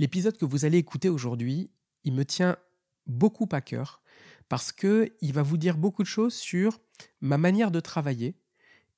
L'épisode que vous allez écouter aujourd'hui, il me tient beaucoup à cœur parce qu'il va vous dire beaucoup de choses sur ma manière de travailler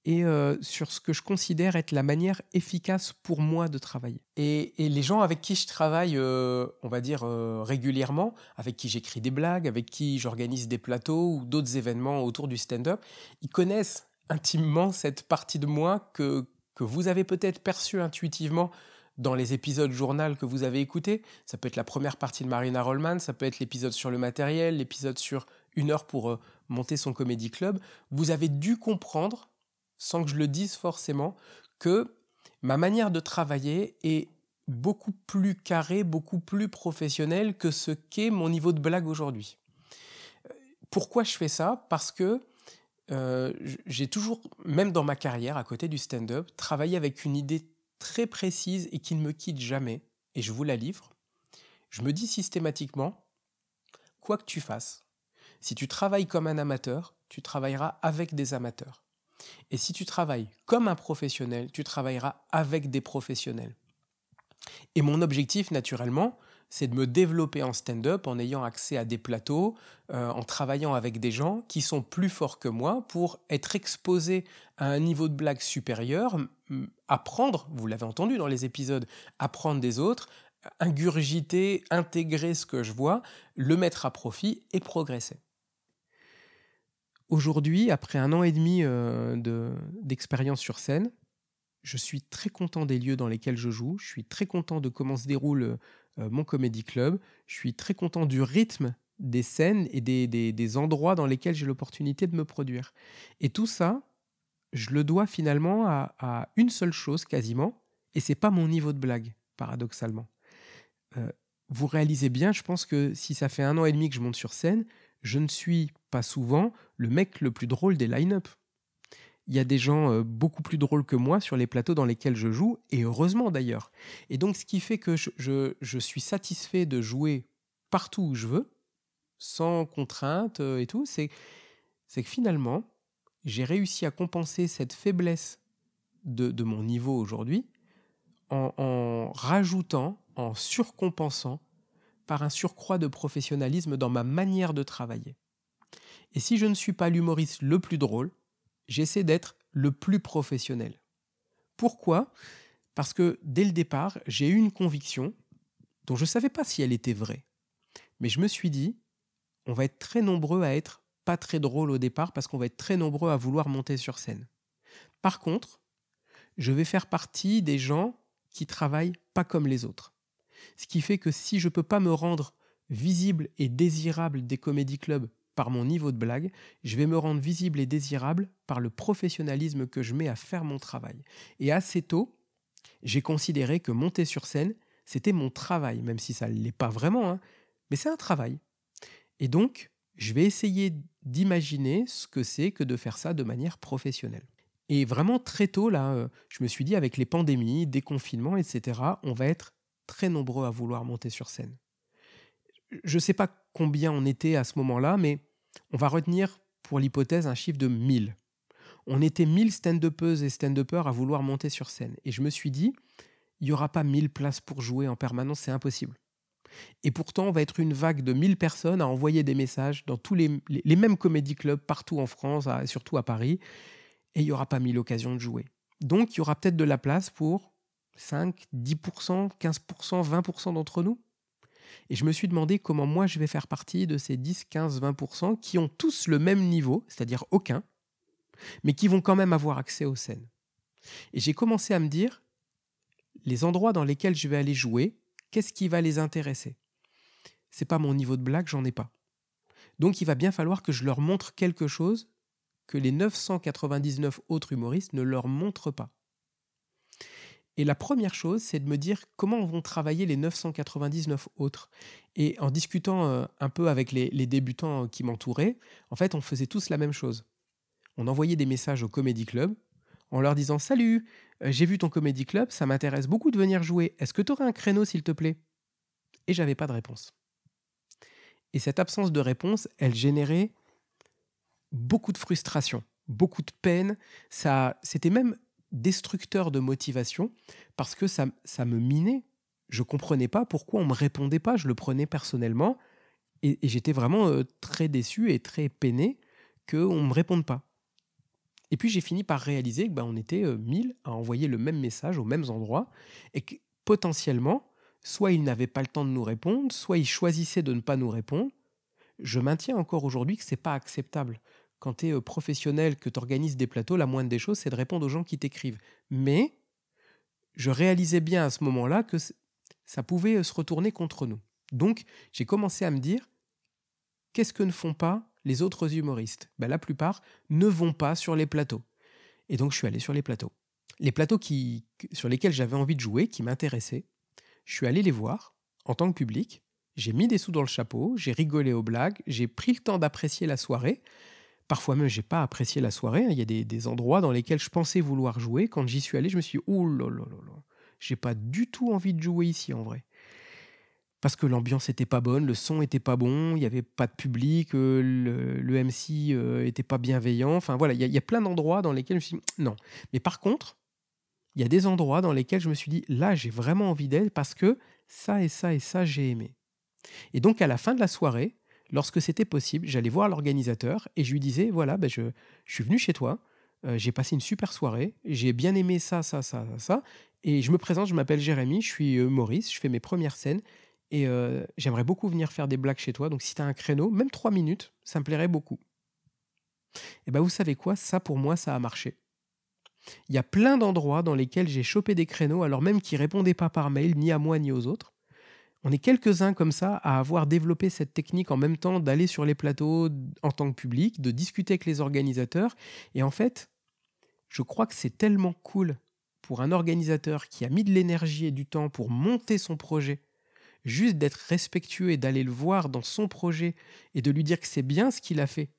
et sur ce que je considère être la manière efficace pour moi de travailler. Et les gens avec qui je travaille, on va dire régulièrement, avec qui j'écris des blagues, avec qui j'organise des plateaux ou d'autres événements autour du stand-up, ils connaissent intimement cette partie de moi que vous avez peut-être perçue intuitivement dans les épisodes journal que vous avez écoutés. Ça peut être la première partie de Marina Rollman, ça peut être l'épisode sur le matériel, l'épisode sur une heure pour monter son comedy club. Vous avez dû comprendre, sans que je le dise forcément, que ma manière de travailler est beaucoup plus carrée, beaucoup plus professionnelle que ce qu'est mon niveau de blague aujourd'hui. Pourquoi je fais ça ? Parce que j'ai toujours, même dans ma carrière, à côté du stand-up, travaillé avec une idée très précise et qui ne me quitte jamais, et je vous la livre. Je me dis systématiquement, quoi que tu fasses, si tu travailles comme un amateur, tu travailleras avec des amateurs. Et si tu travailles comme un professionnel, tu travailleras avec des professionnels. Et mon objectif, naturellement, c'est de me développer en stand-up en ayant accès à des plateaux, en travaillant avec des gens qui sont plus forts que moi pour être exposé à un niveau de blague supérieur, apprendre, vous l'avez entendu dans les épisodes, apprendre des autres, ingurgiter, intégrer ce que je vois, le mettre à profit et progresser. Aujourd'hui, après 1 an et demi d'expérience sur scène, je suis très content des lieux dans lesquels je joue, je suis très content de comment se déroule mon comedy club, je suis très content du rythme des scènes et des endroits dans lesquels j'ai l'opportunité de me produire. Et tout ça, je le dois finalement à une seule chose quasiment, et c'est pas mon niveau de blague, paradoxalement. Vous réalisez bien, je pense que si ça fait 1 an et demi que je monte sur scène, je ne suis pas souvent le mec le plus drôle des line-up. Il y a des gens beaucoup plus drôles que moi sur les plateaux dans lesquels je joue, et heureusement d'ailleurs. Et donc, ce qui fait que je suis satisfait de jouer partout où je veux, sans contrainte et tout, c'est que finalement, j'ai réussi à compenser cette faiblesse de mon niveau aujourd'hui en rajoutant, en surcompensant par un surcroît de professionnalisme dans ma manière de travailler. Et si je ne suis pas l'humoriste le plus drôle, j'essaie d'être le plus professionnel. Pourquoi ? Parce que dès le départ, j'ai eu une conviction dont je ne savais pas si elle était vraie. Mais je me suis dit, on va être très nombreux à être pas très drôle au départ parce qu'on va être très nombreux à vouloir monter sur scène. Par contre, je vais faire partie des gens qui travaillent pas comme les autres. Ce qui fait que si je ne peux pas me rendre visible et désirable des comedy clubs par mon niveau de blague, je vais me rendre visible et désirable par le professionnalisme que je mets à faire mon travail. Et assez tôt, j'ai considéré que monter sur scène, c'était mon travail, même si ça ne l'est pas vraiment, hein, mais c'est un travail. Et donc, je vais essayer d'imaginer ce que c'est que de faire ça de manière professionnelle. Et vraiment très tôt, là, je me suis dit, avec les pandémies, déconfinements, etc., on va être très nombreux à vouloir monter sur scène. Je ne sais pas combien on était à ce moment-là, mais on va retenir pour l'hypothèse un chiffre de 1000. On était 1000 stand-upeuses et stand-uppers à vouloir monter sur scène. Et je me suis dit, il n'y aura pas 1000 places pour jouer en permanence, c'est impossible. Et pourtant, on va être une vague de 1000 personnes à envoyer des messages dans tous les mêmes comedy clubs partout en France, surtout à Paris, et il n'y aura pas 1000 occasions de jouer. Donc, il y aura peut-être de la place pour 5, 10%, 15%, 20% d'entre nous. Et je me suis demandé comment moi je vais faire partie de ces 10, 15, 20% qui ont tous le même niveau, c'est-à-dire aucun, mais qui vont quand même avoir accès aux scènes. Et j'ai commencé à me dire, les endroits dans lesquels je vais aller jouer, qu'est-ce qui va les intéresser ? C'est pas mon niveau de blague, j'en ai pas. Donc il va bien falloir que je leur montre quelque chose que les 999 autres humoristes ne leur montrent pas. Et la première chose, c'est de me dire comment vont travailler les 999 autres. Et en discutant un peu avec les débutants qui m'entouraient, en fait, on faisait tous la même chose. On envoyait des messages au Comedy Club en leur disant « Salut, j'ai vu ton Comedy Club, ça m'intéresse beaucoup de venir jouer. Est-ce que tu aurais un créneau, s'il te plaît ?» Et j'avais pas de réponse. Et cette absence de réponse, elle générait beaucoup de frustration, beaucoup de peine. Ça, c'était même destructeur de motivation parce que ça me minait. je comprenais pas pourquoi on me répondait pas, je le prenais personnellement et j'étais vraiment très déçu et très peiné qu'on me réponde pas. Et puis j'ai fini par réaliser que on était 1000 à envoyer le même message aux mêmes endroits et que potentiellement, soit ils n'avaient pas le temps de nous répondre, soit ils choisissaient de ne pas nous répondre. Je maintiens encore aujourd'hui que c'est pas acceptable. Quand tu es professionnel, que tu organises des plateaux, la moindre des choses, c'est de répondre aux gens qui t'écrivent. Mais je réalisais bien à ce moment-là que ça pouvait se retourner contre nous. Donc, j'ai commencé à me dire, qu'est-ce que ne font pas les autres humoristes ? La plupart ne vont pas sur les plateaux. Et donc, je suis allé sur les plateaux. Les plateaux sur lesquels j'avais envie de jouer, qui m'intéressaient, je suis allé les voir en tant que public. J'ai mis des sous dans le chapeau, j'ai rigolé aux blagues, j'ai pris le temps d'apprécier la soirée. Parfois même, je n'ai pas apprécié la soirée. Il y a des endroits dans lesquels je pensais vouloir jouer. Quand j'y suis allé, je me suis dit « Oh là là là là, j'ai pas du tout envie de jouer ici en vrai. » Parce que l'ambiance n'était pas bonne, le son n'était pas bon, il n'y avait pas de public, le MC n'était pas bienveillant. Enfin voilà, il y a plein d'endroits dans lesquels je me suis dit « Non ». Mais par contre, il y a des endroits dans lesquels je me suis dit « Là, j'ai vraiment envie d'être parce que ça et ça et ça, j'ai aimé. » Et donc, à la fin de la soirée, lorsque c'était possible, j'allais voir l'organisateur et je lui disais « Voilà, je suis venu chez toi, j'ai passé une super soirée, j'ai bien aimé ça, ça, ça, ça, ça. Et je me présente, je m'appelle Jérémy, je suis Maurice, je fais mes premières scènes et j'aimerais beaucoup venir faire des blagues chez toi. Donc, si tu as un créneau, même 3 minutes, ça me plairait beaucoup. » Et vous savez quoi ? Ça, pour moi, ça a marché. Il y a plein d'endroits dans lesquels j'ai chopé des créneaux, alors même qu'ils ne répondaient pas par mail, ni à moi, ni aux autres. On est quelques-uns comme ça à avoir développé cette technique en même temps d'aller sur les plateaux en tant que public, de discuter avec les organisateurs. Et en fait, je crois que c'est tellement cool pour un organisateur qui a mis de l'énergie et du temps pour monter son projet, juste d'être respectueux et d'aller le voir dans son projet et de lui dire que c'est bien ce qu'il a fait.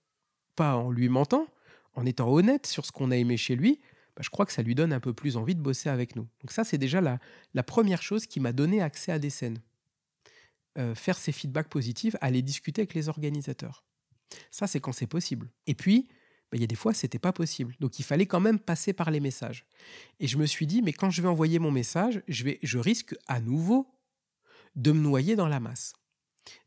Pas en lui mentant, en étant honnête sur ce qu'on a aimé chez lui, je crois que ça lui donne un peu plus envie de bosser avec nous. Donc ça, c'est déjà la première chose qui m'a donné accès à des scènes. Faire ces feedbacks positifs, aller discuter avec les organisateurs. Ça, c'est quand c'est possible. Et puis, il y a des fois, c'était pas possible. Donc, il fallait quand même passer par les messages. Et je me suis dit, mais quand je vais envoyer mon message, je risque à nouveau de me noyer dans la masse.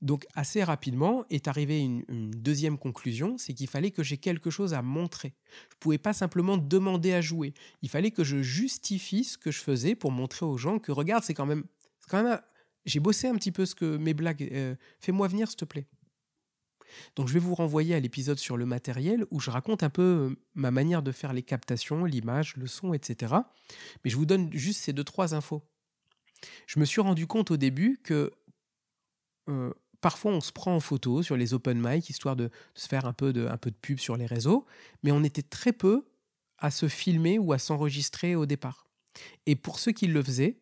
Donc, assez rapidement est arrivée une deuxième conclusion, c'est qu'il fallait que j'ai quelque chose à montrer. Je ne pouvais pas simplement demander à jouer. Il fallait que je justifie ce que je faisais pour montrer aux gens que, regarde, c'est quand même j'ai bossé un petit peu mes blagues. Fais-moi venir, s'il te plaît. Donc, je vais vous renvoyer à l'épisode sur le matériel où je raconte un peu ma manière de faire les captations, l'image, le son, etc. Mais je vous donne juste ces 2-3 infos. Je me suis rendu compte au début que parfois, on se prend en photo sur les open mic, histoire de se faire un peu de pub sur les réseaux. Mais on était très peu à se filmer ou à s'enregistrer au départ. Et pour ceux qui le faisaient,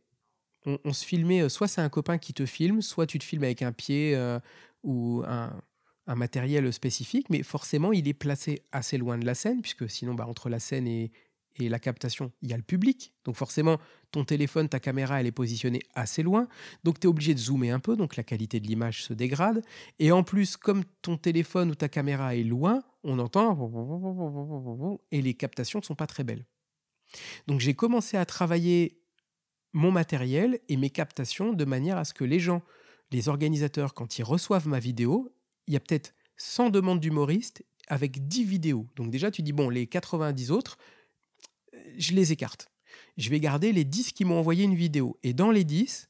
on se filmait, soit c'est un copain qui te filme, soit tu te filmes avec un pied ou un matériel spécifique, mais forcément, il est placé assez loin de la scène, puisque sinon, entre la scène et la captation, il y a le public. Donc forcément, ton téléphone, ta caméra, elle est positionnée assez loin. Donc, tu es obligé de zoomer un peu, donc la qualité de l'image se dégrade. Et en plus, comme ton téléphone ou ta caméra est loin, on entend et les captations ne sont pas très belles. Donc, j'ai commencé à travailler mon matériel et mes captations de manière à ce que les gens, les organisateurs, quand ils reçoivent ma vidéo, il y a peut-être 100 demandes d'humoristes avec 10 vidéos. Donc déjà, tu dis, les 90 autres, je les écarte. Je vais garder les 10 qui m'ont envoyé une vidéo. Et dans les 10,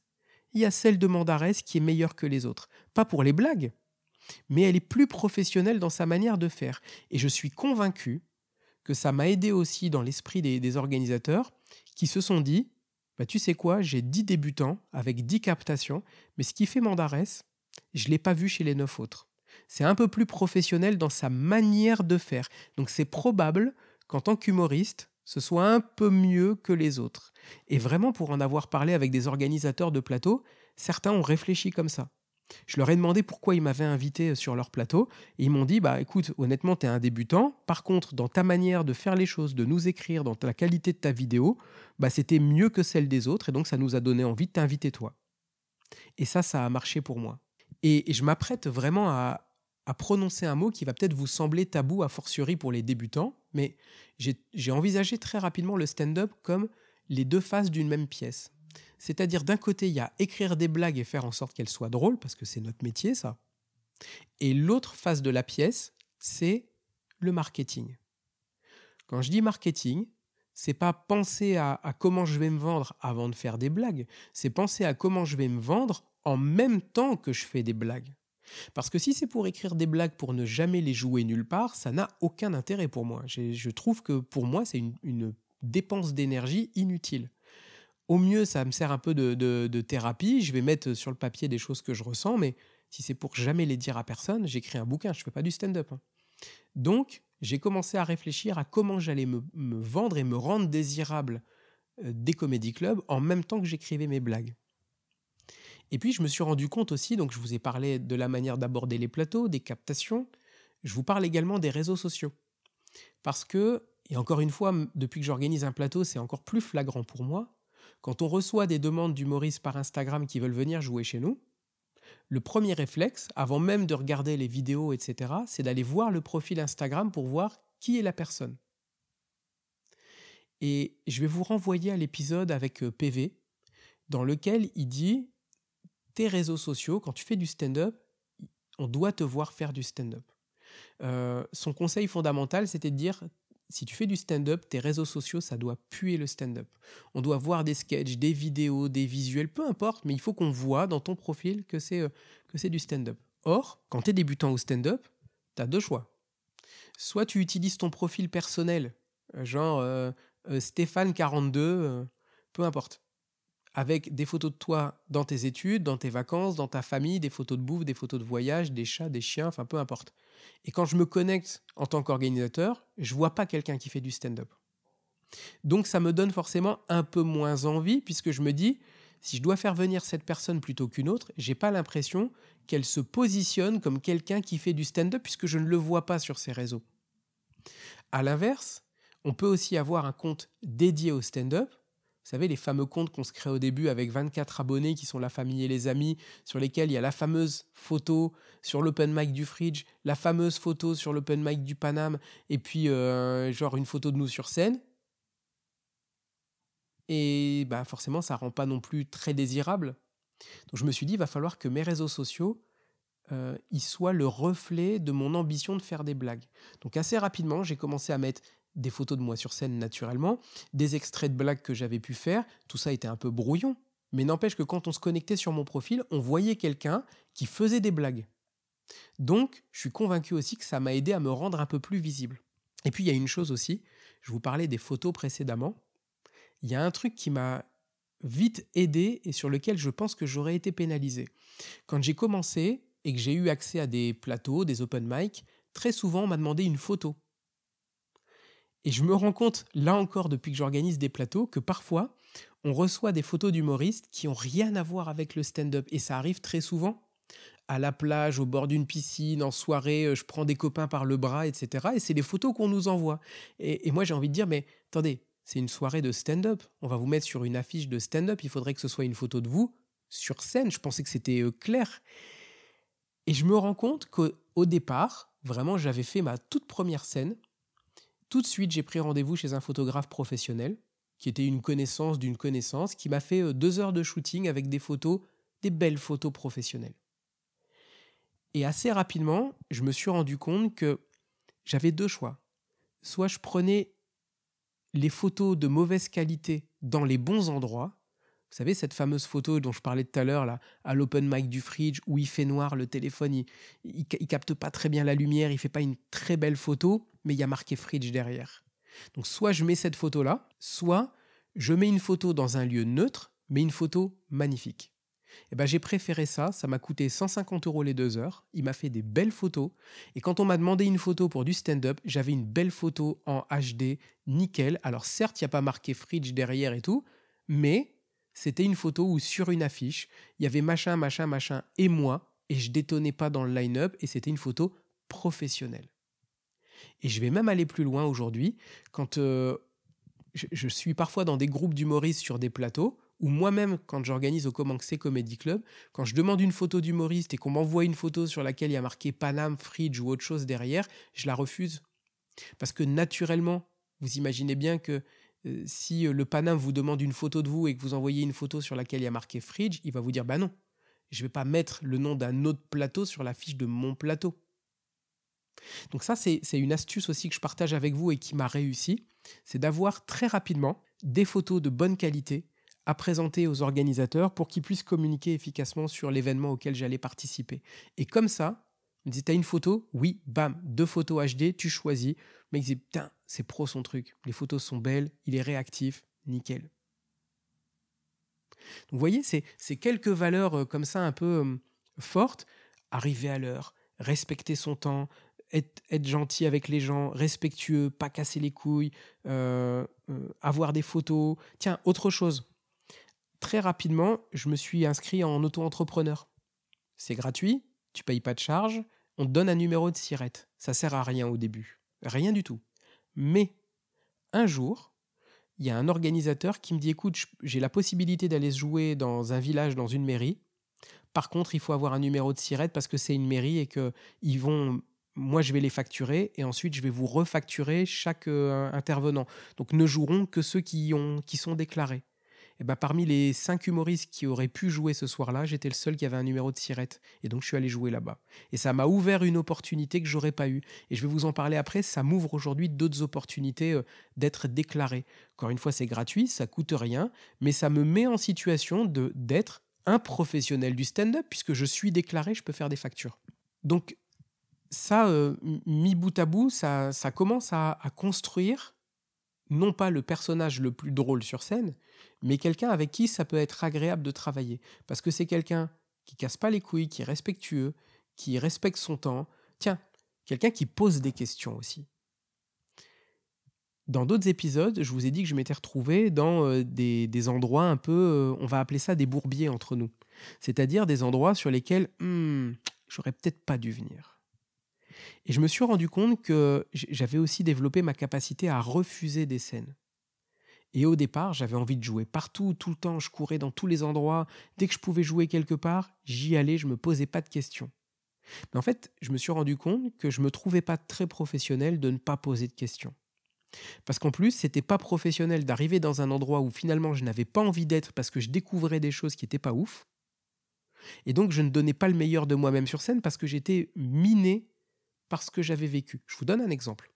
il y a celle de Mandarès qui est meilleure que les autres. Pas pour les blagues, mais elle est plus professionnelle dans sa manière de faire. Et je suis convaincu que ça m'a aidé aussi dans l'esprit des organisateurs qui se sont dit, tu sais quoi, j'ai 10 débutants avec 10 captations, mais ce qui fait Mandarès, je ne l'ai pas vu chez les 9 autres. C'est un peu plus professionnel dans sa manière de faire. Donc c'est probable qu'en tant qu'humoriste, ce soit un peu mieux que les autres. Et vraiment, pour en avoir parlé avec des organisateurs de plateau, certains ont réfléchi comme ça. Je leur ai demandé pourquoi ils m'avaient invité sur leur plateau et ils m'ont dit, écoute, honnêtement, t'es un débutant. Par contre, dans ta manière de faire les choses, de nous écrire, dans la qualité de ta vidéo, c'était mieux que celle des autres et donc ça nous a donné envie de t'inviter toi. Et ça a marché pour moi. Et je m'apprête vraiment à prononcer un mot qui va peut-être vous sembler tabou, a fortiori pour les débutants, mais j'ai envisagé très rapidement le stand-up comme les deux faces d'une même pièce. C'est-à-dire, d'un côté, il y a écrire des blagues et faire en sorte qu'elles soient drôles, parce que c'est notre métier, ça. Et l'autre face de la pièce, c'est le marketing. Quand je dis marketing, c'est pas penser à comment je vais me vendre avant de faire des blagues, c'est penser à comment je vais me vendre en même temps que je fais des blagues. Parce que si c'est pour écrire des blagues pour ne jamais les jouer nulle part, ça n'a aucun intérêt pour moi. Je trouve que pour moi, c'est une dépense d'énergie inutile. Au mieux, ça me sert un peu de thérapie. Je vais mettre sur le papier des choses que je ressens, mais si c'est pour jamais les dire à personne, j'écris un bouquin, je ne fais pas du stand-up. Donc, j'ai commencé à réfléchir à comment j'allais me vendre et me rendre désirable des comedy clubs en même temps que j'écrivais mes blagues. Et puis, je me suis rendu compte aussi, donc je vous ai parlé de la manière d'aborder les plateaux, des captations. Je vous parle également des réseaux sociaux. Parce que, et encore une fois, depuis que j'organise un plateau, c'est encore plus flagrant pour moi. Quand on reçoit des demandes d'humoristes par Instagram qui veulent venir jouer chez nous, le premier réflexe, avant même de regarder les vidéos, etc., c'est d'aller voir le profil Instagram pour voir qui est la personne. Et je vais vous renvoyer à l'épisode avec PV, dans lequel il dit... tes réseaux sociaux, quand tu fais du stand-up, on doit te voir faire du stand-up. Son conseil fondamental, c'était de dire, si tu fais du stand-up, tes réseaux sociaux, ça doit puer le stand-up. On doit voir des sketchs, des vidéos, des visuels, peu importe, mais il faut qu'on voit dans ton profil que c'est du stand-up. Or, quand tu es débutant au stand-up, tu as deux choix. Soit tu utilises ton profil personnel, genre Stéphane42, peu importe. Avec des photos de toi dans tes études, dans tes vacances, dans ta famille, des photos de bouffe, des photos de voyage, des chats, des chiens, enfin peu importe. Et quand je me connecte en tant qu'organisateur, je ne vois pas quelqu'un qui fait du stand-up. Donc ça me donne forcément un peu moins envie, puisque je me dis, si je dois faire venir cette personne plutôt qu'une autre, je n'ai pas l'impression qu'elle se positionne comme quelqu'un qui fait du stand-up, puisque je ne le vois pas sur ses réseaux. À l'inverse, on peut aussi avoir un compte dédié au stand-up. Vous savez, les fameux comptes qu'on se crée au début avec 24 abonnés qui sont la famille et les amis, sur lesquels il y a la fameuse photo sur l'open mic du Fridge, la fameuse photo sur l'open mic du Panam, et puis genre une photo de nous sur scène. Et bah, forcément, ça ne rend pas non plus très désirable. Donc je me suis dit, il va falloir que mes réseaux sociaux ils soient le reflet de mon ambition de faire des blagues. Donc assez rapidement, j'ai commencé à mettre des photos de moi sur scène naturellement, des extraits de blagues que j'avais pu faire, tout ça était un peu brouillon. Mais n'empêche que quand on se connectait sur mon profil, on voyait quelqu'un qui faisait des blagues. Donc, je suis convaincu aussi que ça m'a aidé à me rendre un peu plus visible. Et puis, il y a une chose aussi, je vous parlais des photos précédemment, il y a un truc qui m'a vite aidé et sur lequel je pense que j'aurais été pénalisé. Quand j'ai commencé et que j'ai eu accès à des plateaux, des open mic, très souvent, on m'a demandé une photo. Et je me rends compte, là encore, depuis que j'organise des plateaux, que parfois, on reçoit des photos d'humoristes qui n'ont rien à voir avec le stand-up. Et ça arrive très souvent. À la plage, au bord d'une piscine, en soirée, je prends des copains par le bras, etc. Et c'est les photos qu'on nous envoie. Et moi, j'ai envie de dire, mais attendez, c'est une soirée de stand-up. On va vous mettre sur une affiche de stand-up. Il faudrait que ce soit une photo de vous sur scène. Je pensais que c'était clair. Et je me rends compte qu'au départ, vraiment, j'avais fait ma toute première scène. Tout de suite, j'ai pris rendez-vous chez un photographe professionnel qui était une connaissance d'une connaissance qui m'a fait 2 heures de shooting avec des photos, des belles photos professionnelles. Et assez rapidement, je me suis rendu compte que j'avais 2 choix. Soit je prenais les photos de mauvaise qualité dans les bons endroits. Vous savez, cette fameuse photo dont je parlais tout à l'heure, là, à l'open mic du Fridge, où il fait noir, le téléphone, il capte pas très bien la lumière, il fait pas une très belle photo, mais il y a marqué Fridge derrière. Donc soit je mets cette photo-là, soit je mets une photo dans un lieu neutre, mais une photo magnifique. Et ben, j'ai préféré ça, ça m'a coûté 150 € les 2 heures, il m'a fait des belles photos, et quand on m'a demandé une photo pour du stand-up, j'avais une belle photo en HD, nickel. Alors certes, il n'y a pas marqué Fridge derrière et tout, mais c'était une photo où sur une affiche, il y avait machin, machin, machin et moi, et je détonnais pas dans le line-up, et c'était une photo professionnelle. Et je vais même aller plus loin aujourd'hui, quand je suis parfois dans des groupes d'humoristes sur des plateaux, ou moi-même, quand j'organise au Comment C'est Comedy Club, quand je demande une photo d'humoriste et qu'on m'envoie une photo sur laquelle il y a marqué Panam, Fridge ou autre chose derrière, je la refuse. Parce que naturellement, vous imaginez bien que si le Panam vous demande une photo de vous et que vous envoyez une photo sur laquelle il y a marqué Fridge, il va vous dire « bah non, je ne vais pas mettre le nom d'un autre plateau sur la fiche de mon plateau ». Donc ça, c'est une astuce aussi que je partage avec vous et qui m'a réussi, c'est d'avoir très rapidement des photos de bonne qualité à présenter aux organisateurs pour qu'ils puissent communiquer efficacement sur l'événement auquel j'allais participer. Et comme ça, ils me disaient « t'as une photo ? Oui, bam, 2 photos HD, tu choisis. » Mais ils disaient « putain, c'est pro son truc, les photos sont belles, il est réactif, nickel. » Donc vous voyez, c'est quelques valeurs comme ça un peu fortes. Arriver à l'heure, respecter son temps, être gentil avec les gens, respectueux, pas casser les couilles, avoir des photos. Tiens, autre chose. Très rapidement, je me suis inscrit en auto-entrepreneur. C'est gratuit, tu payes pas de charges, on te donne un numéro de SIRET. Ça sert à rien au début, rien du tout. Mais un jour, il y a un organisateur qui me dit « écoute, j'ai la possibilité d'aller se jouer dans un village, dans une mairie. Par contre, il faut avoir un numéro de SIRET parce que c'est une mairie et que ils vont... Moi, je vais les facturer et ensuite, je vais vous refacturer chaque intervenant. Donc, ne joueront que ceux qui sont déclarés. » Et ben, parmi les 5 humoristes qui auraient pu jouer ce soir-là, j'étais le seul qui avait un numéro de SIRET. Et donc, je suis allé jouer là-bas. Et ça m'a ouvert une opportunité que je n'aurais pas eue. Et je vais vous en parler après. Ça m'ouvre aujourd'hui d'autres opportunités d'être déclaré. Encore une fois, c'est gratuit, ça ne coûte rien, mais ça me met en situation d'être un professionnel du stand-up. Puisque je suis déclaré, je peux faire des factures. Donc, ça, mis bout à bout, ça commence à construire non pas le personnage le plus drôle sur scène, mais quelqu'un avec qui ça peut être agréable de travailler. Parce que c'est quelqu'un qui casse pas les couilles, qui est respectueux, qui respecte son temps. Tiens, quelqu'un qui pose des questions aussi. Dans d'autres épisodes, je vous ai dit que je m'étais retrouvé dans des endroits un peu, on va appeler ça des bourbiers entre nous. C'est-à-dire des endroits sur lesquels j'aurais peut-être pas dû venir. Et je me suis rendu compte que j'avais aussi développé ma capacité à refuser des scènes. Et au départ, j'avais envie de jouer partout, tout le temps, je courais dans tous les endroits. Dès que je pouvais jouer quelque part, j'y allais, je ne me posais pas de questions. Mais en fait, je me suis rendu compte que je ne me trouvais pas très professionnel de ne pas poser de questions. Parce qu'en plus, ce n'était pas professionnel d'arriver dans un endroit où finalement je n'avais pas envie d'être parce que je découvrais des choses qui n'étaient pas ouf. Et donc, je ne donnais pas le meilleur de moi-même sur scène parce que j'étais miné parce que j'avais vécu. Je vous donne un exemple.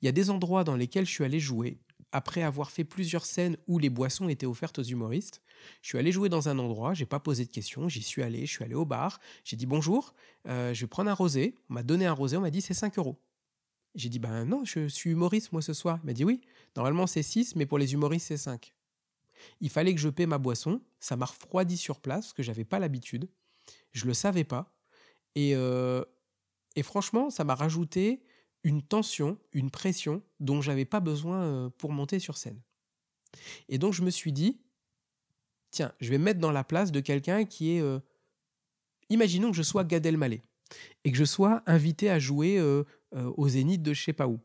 Il y a des endroits dans lesquels je suis allé jouer, après avoir fait plusieurs scènes où les boissons étaient offertes aux humoristes. Je suis allé jouer dans un endroit, je n'ai pas posé de questions, j'y suis allé, je suis allé au bar, j'ai dit bonjour, je vais prendre un rosé. On m'a donné un rosé, on m'a dit c'est 5 €. J'ai dit ben non, je suis humoriste moi ce soir. Il m'a dit oui, normalement c'est 6, mais pour les humoristes c'est 5. Il fallait que je paie ma boisson, ça m'a refroidi sur place, parce que je n'avais pas l'habitude, je ne le savais pas, Et franchement, ça m'a rajouté une tension, une pression dont je n'avais pas besoin pour monter sur scène. Et donc, je me suis dit, tiens, je vais mettre dans la place de quelqu'un qui est... Imaginons que je sois Gad Elmaleh et que je sois invité à jouer au Zénith de je ne sais pas où.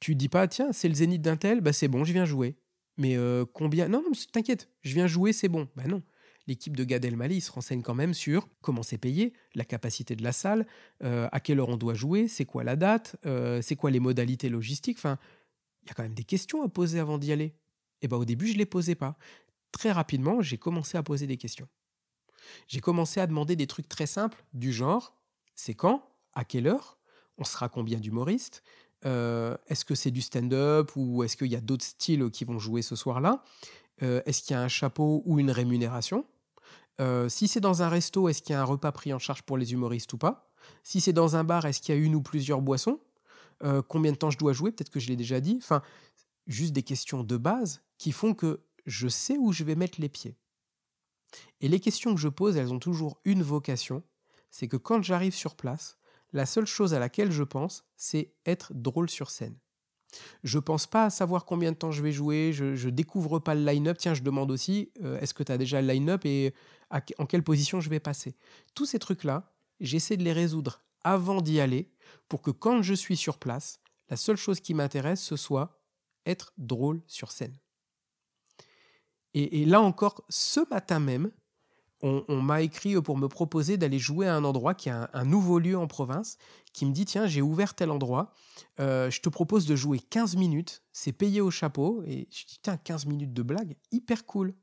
Tu ne dis pas, tiens, c'est le Zénith d'un tel, bah, c'est bon, je viens jouer. Mais combien... Non, t'inquiète, je viens jouer, c'est bon. Bah non. L'équipe de Gad Elmaleh se renseigne quand même sur comment c'est payé, la capacité de la salle, à quelle heure on doit jouer, c'est quoi la date, c'est quoi les modalités logistiques. Enfin, il y a quand même des questions à poser avant d'y aller. Et ben, au début, je ne les posais pas. Très rapidement, j'ai commencé à poser des questions. J'ai commencé à demander des trucs très simples du genre « c'est quand ? À quelle heure ? On sera combien d'humoristes ? Est-ce que c'est du stand-up ou est-ce qu'il y a d'autres styles qui vont jouer ce soir-là ? Est-ce qu'il y a un chapeau ou une rémunération ? Si c'est dans un resto, est-ce qu'il y a un repas pris en charge pour les humoristes ou pas ? Si c'est dans un bar, est-ce qu'il y a une ou plusieurs boissons ? Combien de temps je dois jouer ? Peut-être que je l'ai déjà dit. Enfin, juste des questions de base qui font que je sais où je vais mettre les pieds. Et les questions que je pose, elles ont toujours une vocation. C'est que quand j'arrive sur place, la seule chose à laquelle je pense, c'est être drôle sur scène. Je ne pense pas à savoir combien de temps je vais jouer, je ne découvre pas le line-up. Tiens, je demande aussi, est-ce que tu as déjà le line-up et en quelle position je vais passer ? Tous ces trucs-là, j'essaie de les résoudre avant d'y aller pour que quand je suis sur place, la seule chose qui m'intéresse, ce soit être drôle sur scène. Et là encore, ce matin même, on m'a écrit pour me proposer d'aller jouer à un endroit qui a un nouveau lieu en province, qui me dit « Tiens, j'ai ouvert tel endroit, je te propose de jouer 15 minutes, c'est payé au chapeau. » Et je dis « Tiens, 15 minutes de blague, hyper cool. »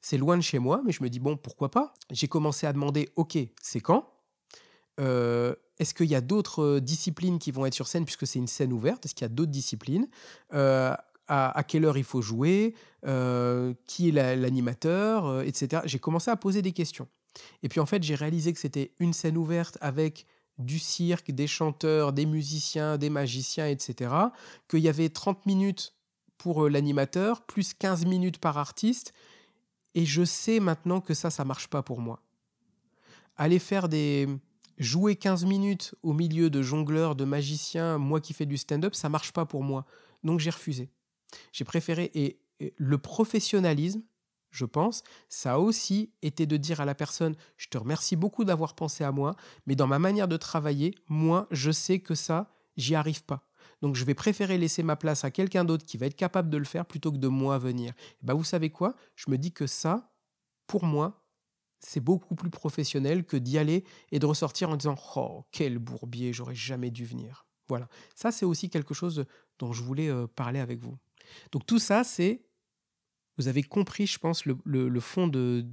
C'est loin de chez moi, mais je me dis « Bon, pourquoi pas ?» J'ai commencé à demander « Ok, c'est quand ?» Est-ce qu'il y a d'autres disciplines qui vont être sur scène, puisque c'est une scène ouverte? Est-ce qu'il y a d'autres disciplines? À quelle heure il faut jouer? Qui est l'animateur? Etc. J'ai commencé à poser des questions. Et puis en fait, j'ai réalisé que c'était une scène ouverte avec du cirque, des chanteurs, des musiciens, des magiciens, etc. Qu'il y avait 30 minutes pour l'animateur, plus 15 minutes par artiste. Et je sais maintenant que ça marche pas pour moi. Aller faire Jouer 15 minutes au milieu de jongleurs, de magiciens, moi qui fais du stand-up, ça marche pas pour moi. Donc j'ai refusé. J'ai préféré. Et le professionnalisme, je pense, ça a aussi été de dire à la personne « Je te remercie beaucoup d'avoir pensé à moi, mais dans ma manière de travailler, moi, je sais que ça, j'y arrive pas. Donc je vais préférer laisser ma place à quelqu'un d'autre qui va être capable de le faire plutôt que de moi venir. » Et ben, vous savez quoi ? Je me dis que ça, pour moi, c'est beaucoup plus professionnel que d'y aller et de ressortir en disant « Oh, quel bourbier, j'aurais jamais dû venir. » Voilà. Ça, c'est aussi quelque chose dont je voulais parler avec vous. Donc, tout ça, c'est... Vous avez compris, je pense, le fond de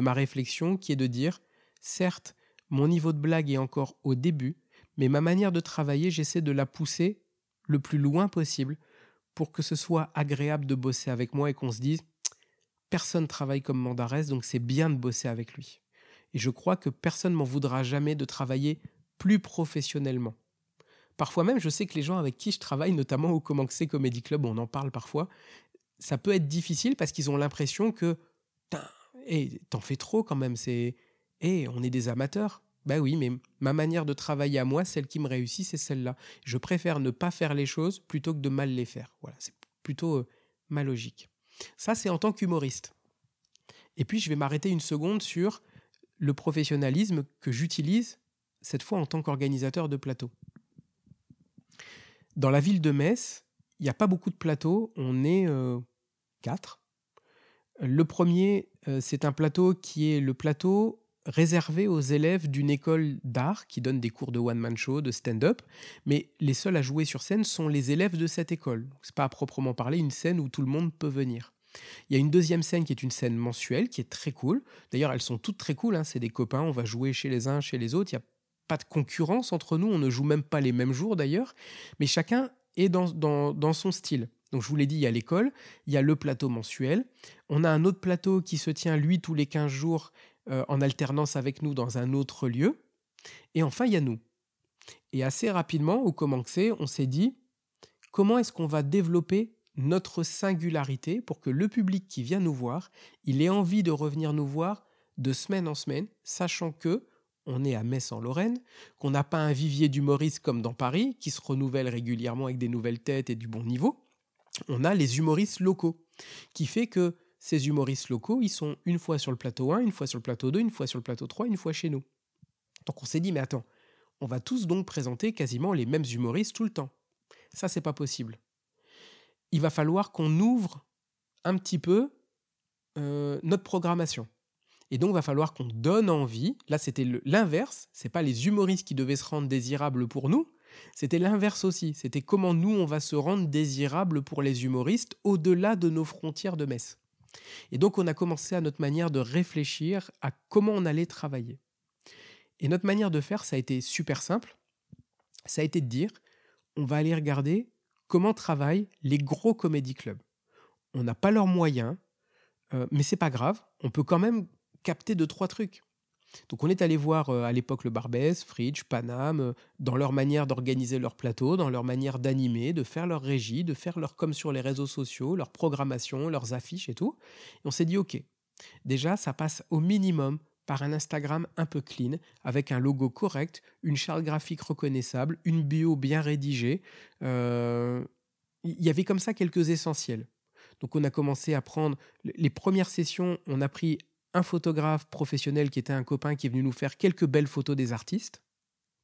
ma réflexion, qui est de dire « Certes, mon niveau de blague est encore au début, mais ma manière de travailler, j'essaie de la pousser le plus loin possible pour que ce soit agréable de bosser avec moi et qu'on se dise « Personne ne travaille comme Mandarès, donc c'est bien de bosser avec lui. » Et je crois que personne ne m'en voudra jamais de travailler plus professionnellement. Parfois même, je sais que les gens avec qui je travaille, notamment au Comment C'est Comedy Club, on en parle parfois, ça peut être difficile parce qu'ils ont l'impression que « T'en fais trop quand même, on est des amateurs. » Ben oui, mais ma manière de travailler à moi, celle qui me réussit, c'est celle-là. Je préfère ne pas faire les choses plutôt que de mal les faire. Voilà, c'est plutôt ma logique. Ça, c'est en tant qu'humoriste. Et puis, je vais m'arrêter une seconde sur le professionnalisme que j'utilise, cette fois en tant qu'organisateur de plateau. Dans la ville de Metz, il n'y a pas beaucoup de plateaux. On est 4. Le premier, c'est un plateau qui est le plateau réservé aux élèves d'une école d'art qui donne des cours de one-man show, de stand-up, mais les seuls à jouer sur scène sont les élèves de cette école. Donc, c'est pas à proprement parler une scène où tout le monde peut venir. Il y a une deuxième scène qui est une scène mensuelle, qui est très cool. D'ailleurs, elles sont toutes très cool, hein. C'est des copains, on va jouer chez les uns, chez les autres. Il n'y a pas de concurrence entre nous, on ne joue même pas les mêmes jours d'ailleurs, mais chacun est dans son style. Donc, je vous l'ai dit, il y a l'école, il y a le plateau mensuel. On a un autre plateau qui se tient, lui, tous les 15 jours, en alternance avec nous dans un autre lieu. Et enfin, il y a nous. Et assez rapidement, au Comment C'est, on s'est dit comment est-ce qu'on va développer notre singularité pour que le public qui vient nous voir, il ait envie de revenir nous voir de semaine en semaine, sachant que on est à Metz en Lorraine, qu'on n'a pas un vivier d'humoristes comme dans Paris, qui se renouvelle régulièrement avec des nouvelles têtes et du bon niveau. On a les humoristes locaux, qui fait que ces humoristes locaux, ils sont une fois sur le plateau 1, une fois sur le plateau 2, une fois sur le plateau 3, une fois chez nous. Donc on s'est dit, mais attends, on va tous donc présenter quasiment les mêmes humoristes tout le temps. Ça, c'est pas possible. Il va falloir qu'on ouvre un petit peu notre programmation. Et donc, il va falloir qu'on donne envie. Là, c'était l'inverse. C'est pas les humoristes qui devaient se rendre désirables pour nous. C'était l'inverse aussi. C'était comment nous, on va se rendre désirables pour les humoristes au-delà de nos frontières de Metz. Et donc, on a commencé à notre manière de réfléchir à comment on allait travailler. Et notre manière de faire, ça a été super simple. Ça a été de dire, on va aller regarder comment travaillent les gros comedy clubs. On n'a pas leurs moyens, mais c'est pas grave. On peut quand même capter 2-3 trucs. Donc, on est allé voir à l'époque le Barbès, Fridge, Panam, dans leur manière d'organiser leur plateau, dans leur manière d'animer, de faire leur régie, de faire leur com sur les réseaux sociaux, leur programmation, leurs affiches et tout. Et on s'est dit, OK, déjà, ça passe au minimum par un Instagram un peu clean, avec un logo correct, une charte graphique reconnaissable, une bio bien rédigée. Il y avait comme ça quelques essentiels. Donc, on a commencé à prendre les premières sessions, on a pris un photographe professionnel qui était un copain qui est venu nous faire quelques belles photos des artistes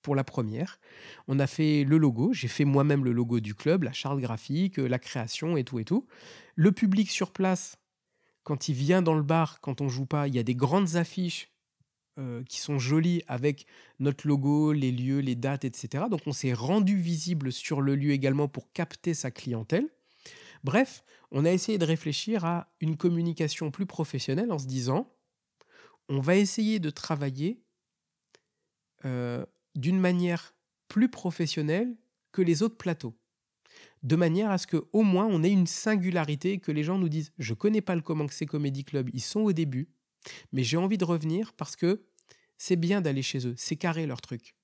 pour la première. On a fait le logo, j'ai fait moi-même le logo du club, la charte graphique, la création et tout. Le public sur place, quand il vient dans le bar, quand on joue pas, il y a des grandes affiches qui sont jolies avec notre logo, les lieux, les dates, etc. Donc, on s'est rendu visible sur le lieu également pour capter sa clientèle. Bref, on a essayé de réfléchir à une communication plus professionnelle en se disant on va essayer de travailler d'une manière plus professionnelle que les autres plateaux, de manière à ce qu'au moins on ait une singularité et que les gens nous disent « Je connais pas le Comment C'est Comedy Club, ils sont au début, mais j'ai envie de revenir parce que c'est bien d'aller chez eux, c'est carré leur truc. »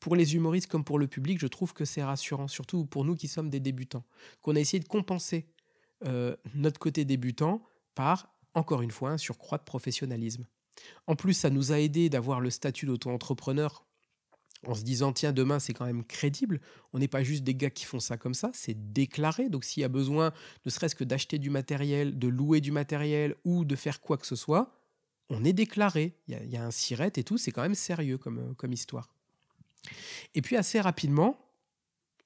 Pour les humoristes comme pour le public, je trouve que c'est rassurant, surtout pour nous qui sommes des débutants, qu'on a essayé de compenser notre côté débutant par, encore une fois, un surcroît de professionnalisme. En plus, ça nous a aidé d'avoir le statut d'auto-entrepreneur en se disant, tiens, demain, c'est quand même crédible. On n'est pas juste des gars qui font ça comme ça, c'est déclaré. Donc, s'il y a besoin, ne serait-ce que d'acheter du matériel, de louer du matériel ou de faire quoi que ce soit, on est déclaré. Il y a un SIRET et tout, c'est quand même sérieux comme histoire. Et puis, assez rapidement,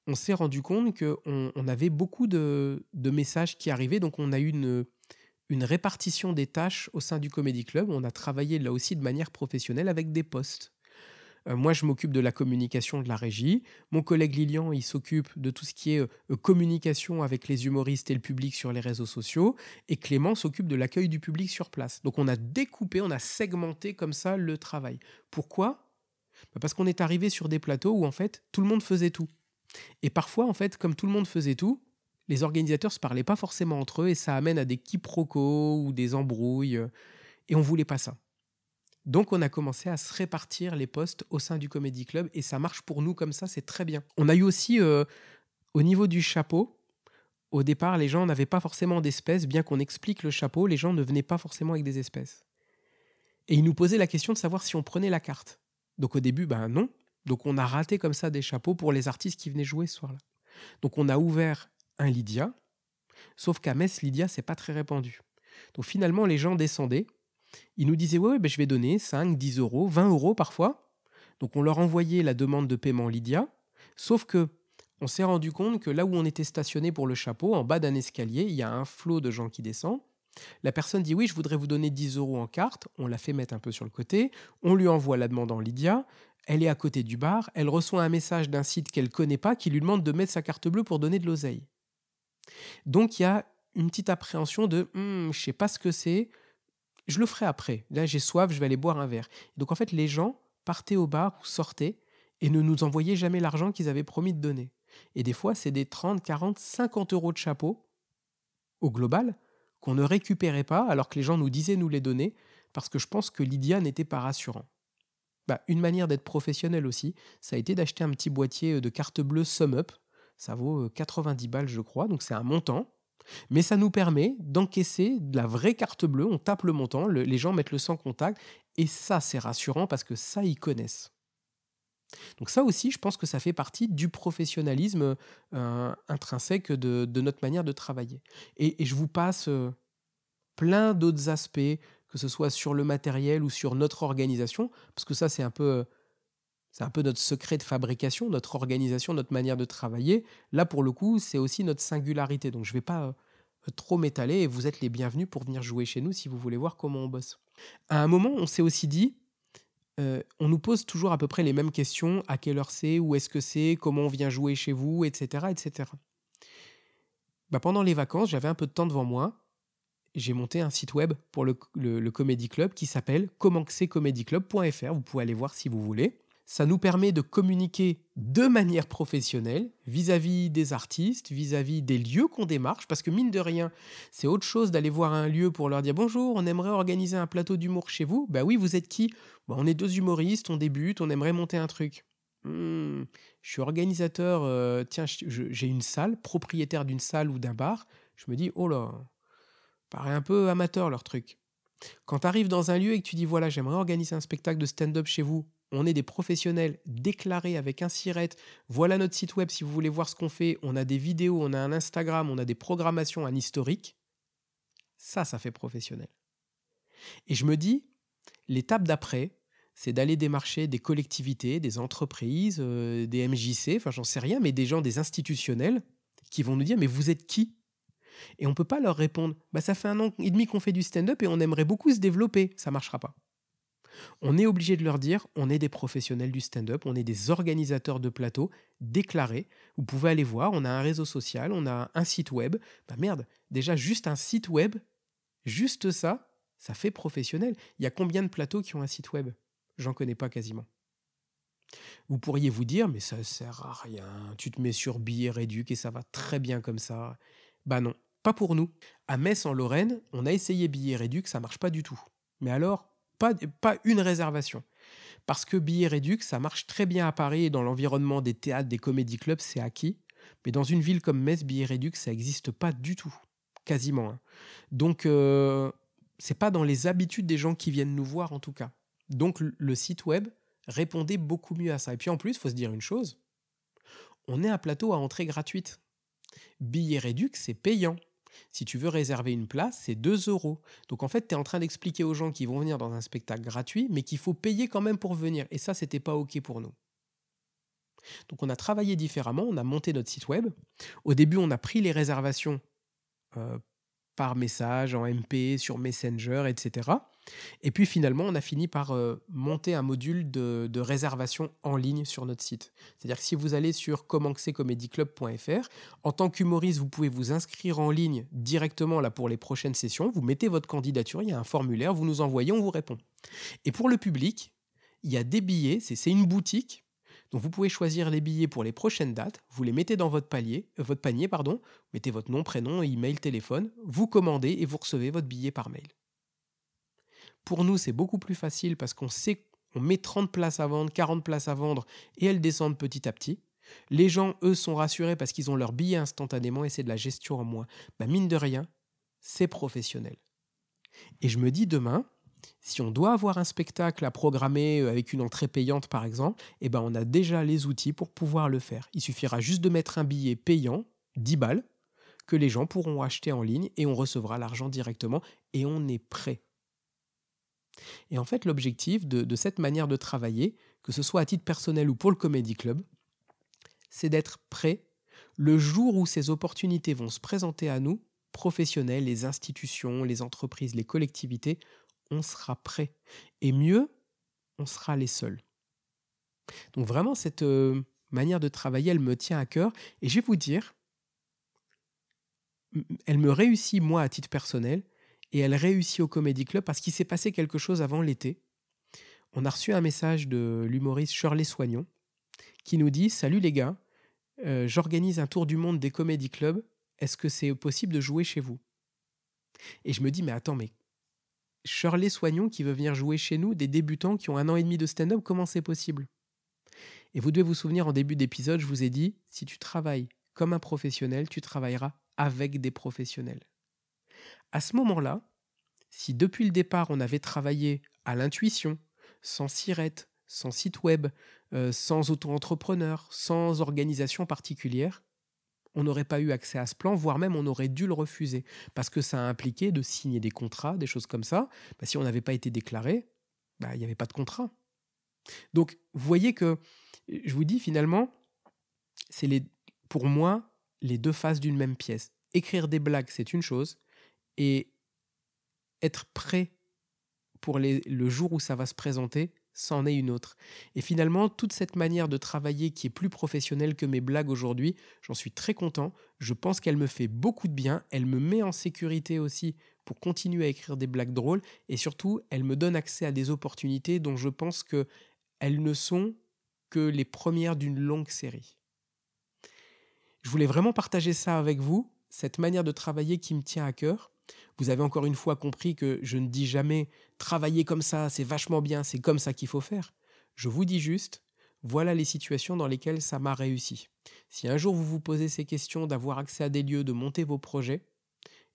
on s'est rendu compte qu'on avait beaucoup de messages qui arrivaient. Donc, on a eu une répartition des tâches au sein du Comedy Club. On a travaillé là aussi de manière professionnelle avec des postes. Moi, je m'occupe de la communication de la régie. Mon collègue Lilian, il s'occupe de tout ce qui est communication avec les humoristes et le public sur les réseaux sociaux. Et Clément s'occupe de l'accueil du public sur place. Donc, on a découpé, on a segmenté comme ça le travail. Pourquoi ? Parce qu'on est arrivé sur des plateaux où, en fait, tout le monde faisait tout. Et parfois, en fait, comme tout le monde faisait tout, les organisateurs ne se parlaient pas forcément entre eux et ça amène à des quiproquos ou des embrouilles. Et on ne voulait pas ça. Donc, on a commencé à se répartir les postes au sein du Comedy Club et ça marche pour nous comme ça, c'est très bien. On a eu aussi, au niveau du chapeau, au départ, les gens n'avaient pas forcément d'espèces. Bien qu'on explique le chapeau, les gens ne venaient pas forcément avec des espèces. Et ils nous posaient la question de savoir si on prenait la carte. Donc au début, ben non. Donc on a raté comme ça des chapeaux pour les artistes qui venaient jouer ce soir-là. Donc on a ouvert un Lydia, sauf qu'à Metz, Lydia, c'est pas très répandu. Donc finalement, les gens descendaient, ils nous disaient « Ouais, ben, je vais donner 5, 10 euros, 20 euros parfois ». Donc on leur envoyait la demande de paiement Lydia, sauf que on s'est rendu compte que là où on était stationné pour le chapeau, en bas d'un escalier, il y a un flot de gens qui descendent. La personne dit « Oui, je voudrais vous donner 10 euros en carte ». On la fait mettre un peu sur le côté. On lui envoie la demande en Lydia. Elle est à côté du bar. Elle reçoit un message d'un site qu'elle ne connaît pas qui lui demande de mettre sa carte bleue pour donner de l'oseille. Donc, il y a une petite appréhension de « je ne sais pas ce que c'est. Je le ferai après. Là, j'ai soif, je vais aller boire un verre. » Donc, en fait, les gens partaient au bar ou sortaient et ne nous envoyaient jamais l'argent qu'ils avaient promis de donner. Et des fois, c'est des 30, 40, 50 euros de chapeau au global qu'on ne récupérait pas, alors que les gens nous disaient nous les donner, parce que je pense que Lydia n'était pas rassurant. Une manière d'être professionnel aussi, ça a été d'acheter un petit boîtier de carte bleue Sum Up. Ça vaut 90 balles, je crois, donc c'est un montant. Mais ça nous permet d'encaisser de la vraie carte bleue. On tape le montant, les gens mettent le sans contact, et ça, c'est rassurant parce que ça, ils connaissent. Donc ça aussi, je pense que ça fait partie du professionnalisme intrinsèque de notre manière de travailler. Et je vous passe plein d'autres aspects, que ce soit sur le matériel ou sur notre organisation, parce que ça, c'est un peu notre secret de fabrication, notre organisation, notre manière de travailler. Là, pour le coup, c'est aussi notre singularité. Donc je ne vais pas trop m'étaler et vous êtes les bienvenus pour venir jouer chez nous si vous voulez voir comment on bosse. À un moment, on s'est aussi dit, on nous pose toujours à peu près les mêmes questions, à quelle heure c'est, où est-ce que c'est, comment on vient jouer chez vous, etc. etc. Pendant les vacances, j'avais un peu de temps devant moi, j'ai monté un site web pour le Comedy Club qui s'appelle commentc'estcomedyclub.fr, vous pouvez aller voir si vous voulez. Ça nous permet de communiquer de manière professionnelle vis-à-vis des artistes, vis-à-vis des lieux qu'on démarche, parce que mine de rien, c'est autre chose d'aller voir un lieu pour leur dire « Bonjour, on aimerait organiser un plateau d'humour chez vous. » Ben oui, vous êtes qui ? On est deux humoristes, on débute, on aimerait monter un truc. Je suis organisateur, j'ai une salle, propriétaire d'une salle ou d'un bar. Je me dis « Oh là, paraît un peu amateur leur truc. » Quand tu arrives dans un lieu et que tu dis « Voilà, j'aimerais organiser un spectacle de stand-up chez vous. » On est des professionnels déclarés avec un SIRET. Voilà notre site web si vous voulez voir ce qu'on fait. On a des vidéos, on a un Instagram, on a des programmations, un historique. Ça fait professionnel. Et je me dis, l'étape d'après, c'est d'aller démarcher des collectivités, des entreprises, des MJC, j'en sais rien, mais des gens, des institutionnels qui vont nous dire, mais vous êtes qui ? Et on ne peut pas leur répondre « ça fait 1 an et demi qu'on fait du stand-up et on aimerait beaucoup se développer. » Ça ne marchera pas. On est obligé de leur dire, on est des professionnels du stand-up, on est des organisateurs de plateaux déclarés. Vous pouvez aller voir, on a un réseau social, on a un site web. Déjà juste un site web, juste ça, ça fait professionnel. Il y a combien de plateaux qui ont un site web ? J'en connais pas quasiment. Vous pourriez vous dire, mais ça sert à rien, tu te mets sur Billets Réduc et ça va très bien comme ça. Non, pas pour nous. À Metz en Lorraine, on a essayé Billets Réduc, ça marche pas du tout. Mais alors ? Pas une réservation. Parce que Billets Réduc, ça marche très bien à Paris et dans l'environnement des théâtres, des comédie clubs, c'est acquis. Mais dans une ville comme Metz, Billets Réduc, ça n'existe pas du tout. Quasiment. Donc, c'est pas dans les habitudes des gens qui viennent nous voir, en tout cas. Donc, le site web répondait beaucoup mieux à ça. Et puis, en plus, il faut se dire une chose. On est un plateau à entrée gratuite. Billets Réduc, c'est payant. Si tu veux réserver une place, c'est 2 €. Donc en fait, tu es en train d'expliquer aux gens qui vont venir dans un spectacle gratuit, mais qu'il faut payer quand même pour venir. Et ça, c'était pas OK pour nous. Donc on a travaillé différemment, on a monté notre site web. Au début, on a pris les réservations par message, en MP, sur Messenger, etc. Et puis finalement, on a fini par monter un module de réservation en ligne sur notre site. C'est-à-dire que si vous allez sur commentc'estcomedyclub.fr, en tant qu'humoriste, vous pouvez vous inscrire en ligne directement là, pour les prochaines sessions. Vous mettez votre candidature, il y a un formulaire, vous nous envoyez, on vous répond. Et pour le public, il y a des billets, c'est une boutique. Donc vous pouvez choisir les billets pour les prochaines dates, vous les mettez dans votre panier, vous mettez votre nom, prénom, email, téléphone, vous commandez et vous recevez votre billet par mail. Pour nous, c'est beaucoup plus facile parce qu'on sait qu'on met 30 places à vendre, 40 places à vendre et elles descendent petit à petit. Les gens, eux, sont rassurés parce qu'ils ont leur billet instantanément et c'est de la gestion en moins. Mine de rien, c'est professionnel. Et je me dis demain, si on doit avoir un spectacle à programmer avec une entrée payante par exemple, on a déjà les outils pour pouvoir le faire. Il suffira juste de mettre un billet payant, 10 balles, que les gens pourront acheter en ligne et on recevra l'argent directement et on est prêt. Et en fait, l'objectif de cette manière de travailler, que ce soit à titre personnel ou pour le Comedy Club, c'est d'être prêt le jour où ces opportunités vont se présenter à nous, professionnels, les institutions, les entreprises, les collectivités, on sera prêt. Et mieux, on sera les seuls. Donc vraiment, cette manière de travailler, elle me tient à cœur. Et je vais vous dire, elle me réussit, moi, à titre personnel, et elle réussit au Comedy Club parce qu'il s'est passé quelque chose avant l'été. On a reçu un message de l'humoriste Shirley Souagnon qui nous dit « Salut les gars, j'organise un tour du monde des Comedy Clubs. Est-ce que c'est possible de jouer chez vous ?» Et je me dis « Mais Shirley Souagnon qui veut venir jouer chez nous, des débutants qui ont 1 an et demi de stand-up, comment c'est possible ?» Et vous devez vous souvenir, en début d'épisode, je vous ai dit « Si tu travailles comme un professionnel, tu travailleras avec des professionnels. » À ce moment-là, si depuis le départ, on avait travaillé à l'intuition, sans sirette, sans site web, sans auto-entrepreneur, sans organisation particulière, on n'aurait pas eu accès à ce plan, voire même on aurait dû le refuser. Parce que ça a impliqué de signer des contrats, des choses comme ça. Si on n'avait pas été déclaré, il n'y avait pas de contrat. Donc, vous voyez que, je vous dis finalement, c'est pour moi les 2 faces d'une même pièce. Écrire des blagues, c'est une chose. Et être prêt pour le jour où ça va se présenter, c'en est une autre. Et finalement, toute cette manière de travailler qui est plus professionnelle que mes blagues aujourd'hui, j'en suis très content. Je pense qu'elle me fait beaucoup de bien. Elle me met en sécurité aussi pour continuer à écrire des blagues drôles. Et surtout, elle me donne accès à des opportunités dont je pense qu'elles ne sont que les premières d'une longue série. Je voulais vraiment partager ça avec vous, cette manière de travailler qui me tient à cœur. Vous avez encore une fois compris que je ne dis jamais « travailler comme ça, c'est vachement bien, c'est comme ça qu'il faut faire ». Je vous dis juste, voilà les situations dans lesquelles ça m'a réussi. Si un jour vous vous posez ces questions d'avoir accès à des lieux, de monter vos projets,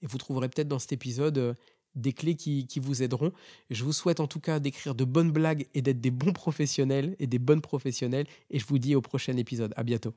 et vous trouverez peut-être dans cet épisode des clés qui vous aideront. Je vous souhaite en tout cas d'écrire de bonnes blagues et d'être des bons professionnels et des bonnes professionnelles, et je vous dis au prochain épisode. À bientôt.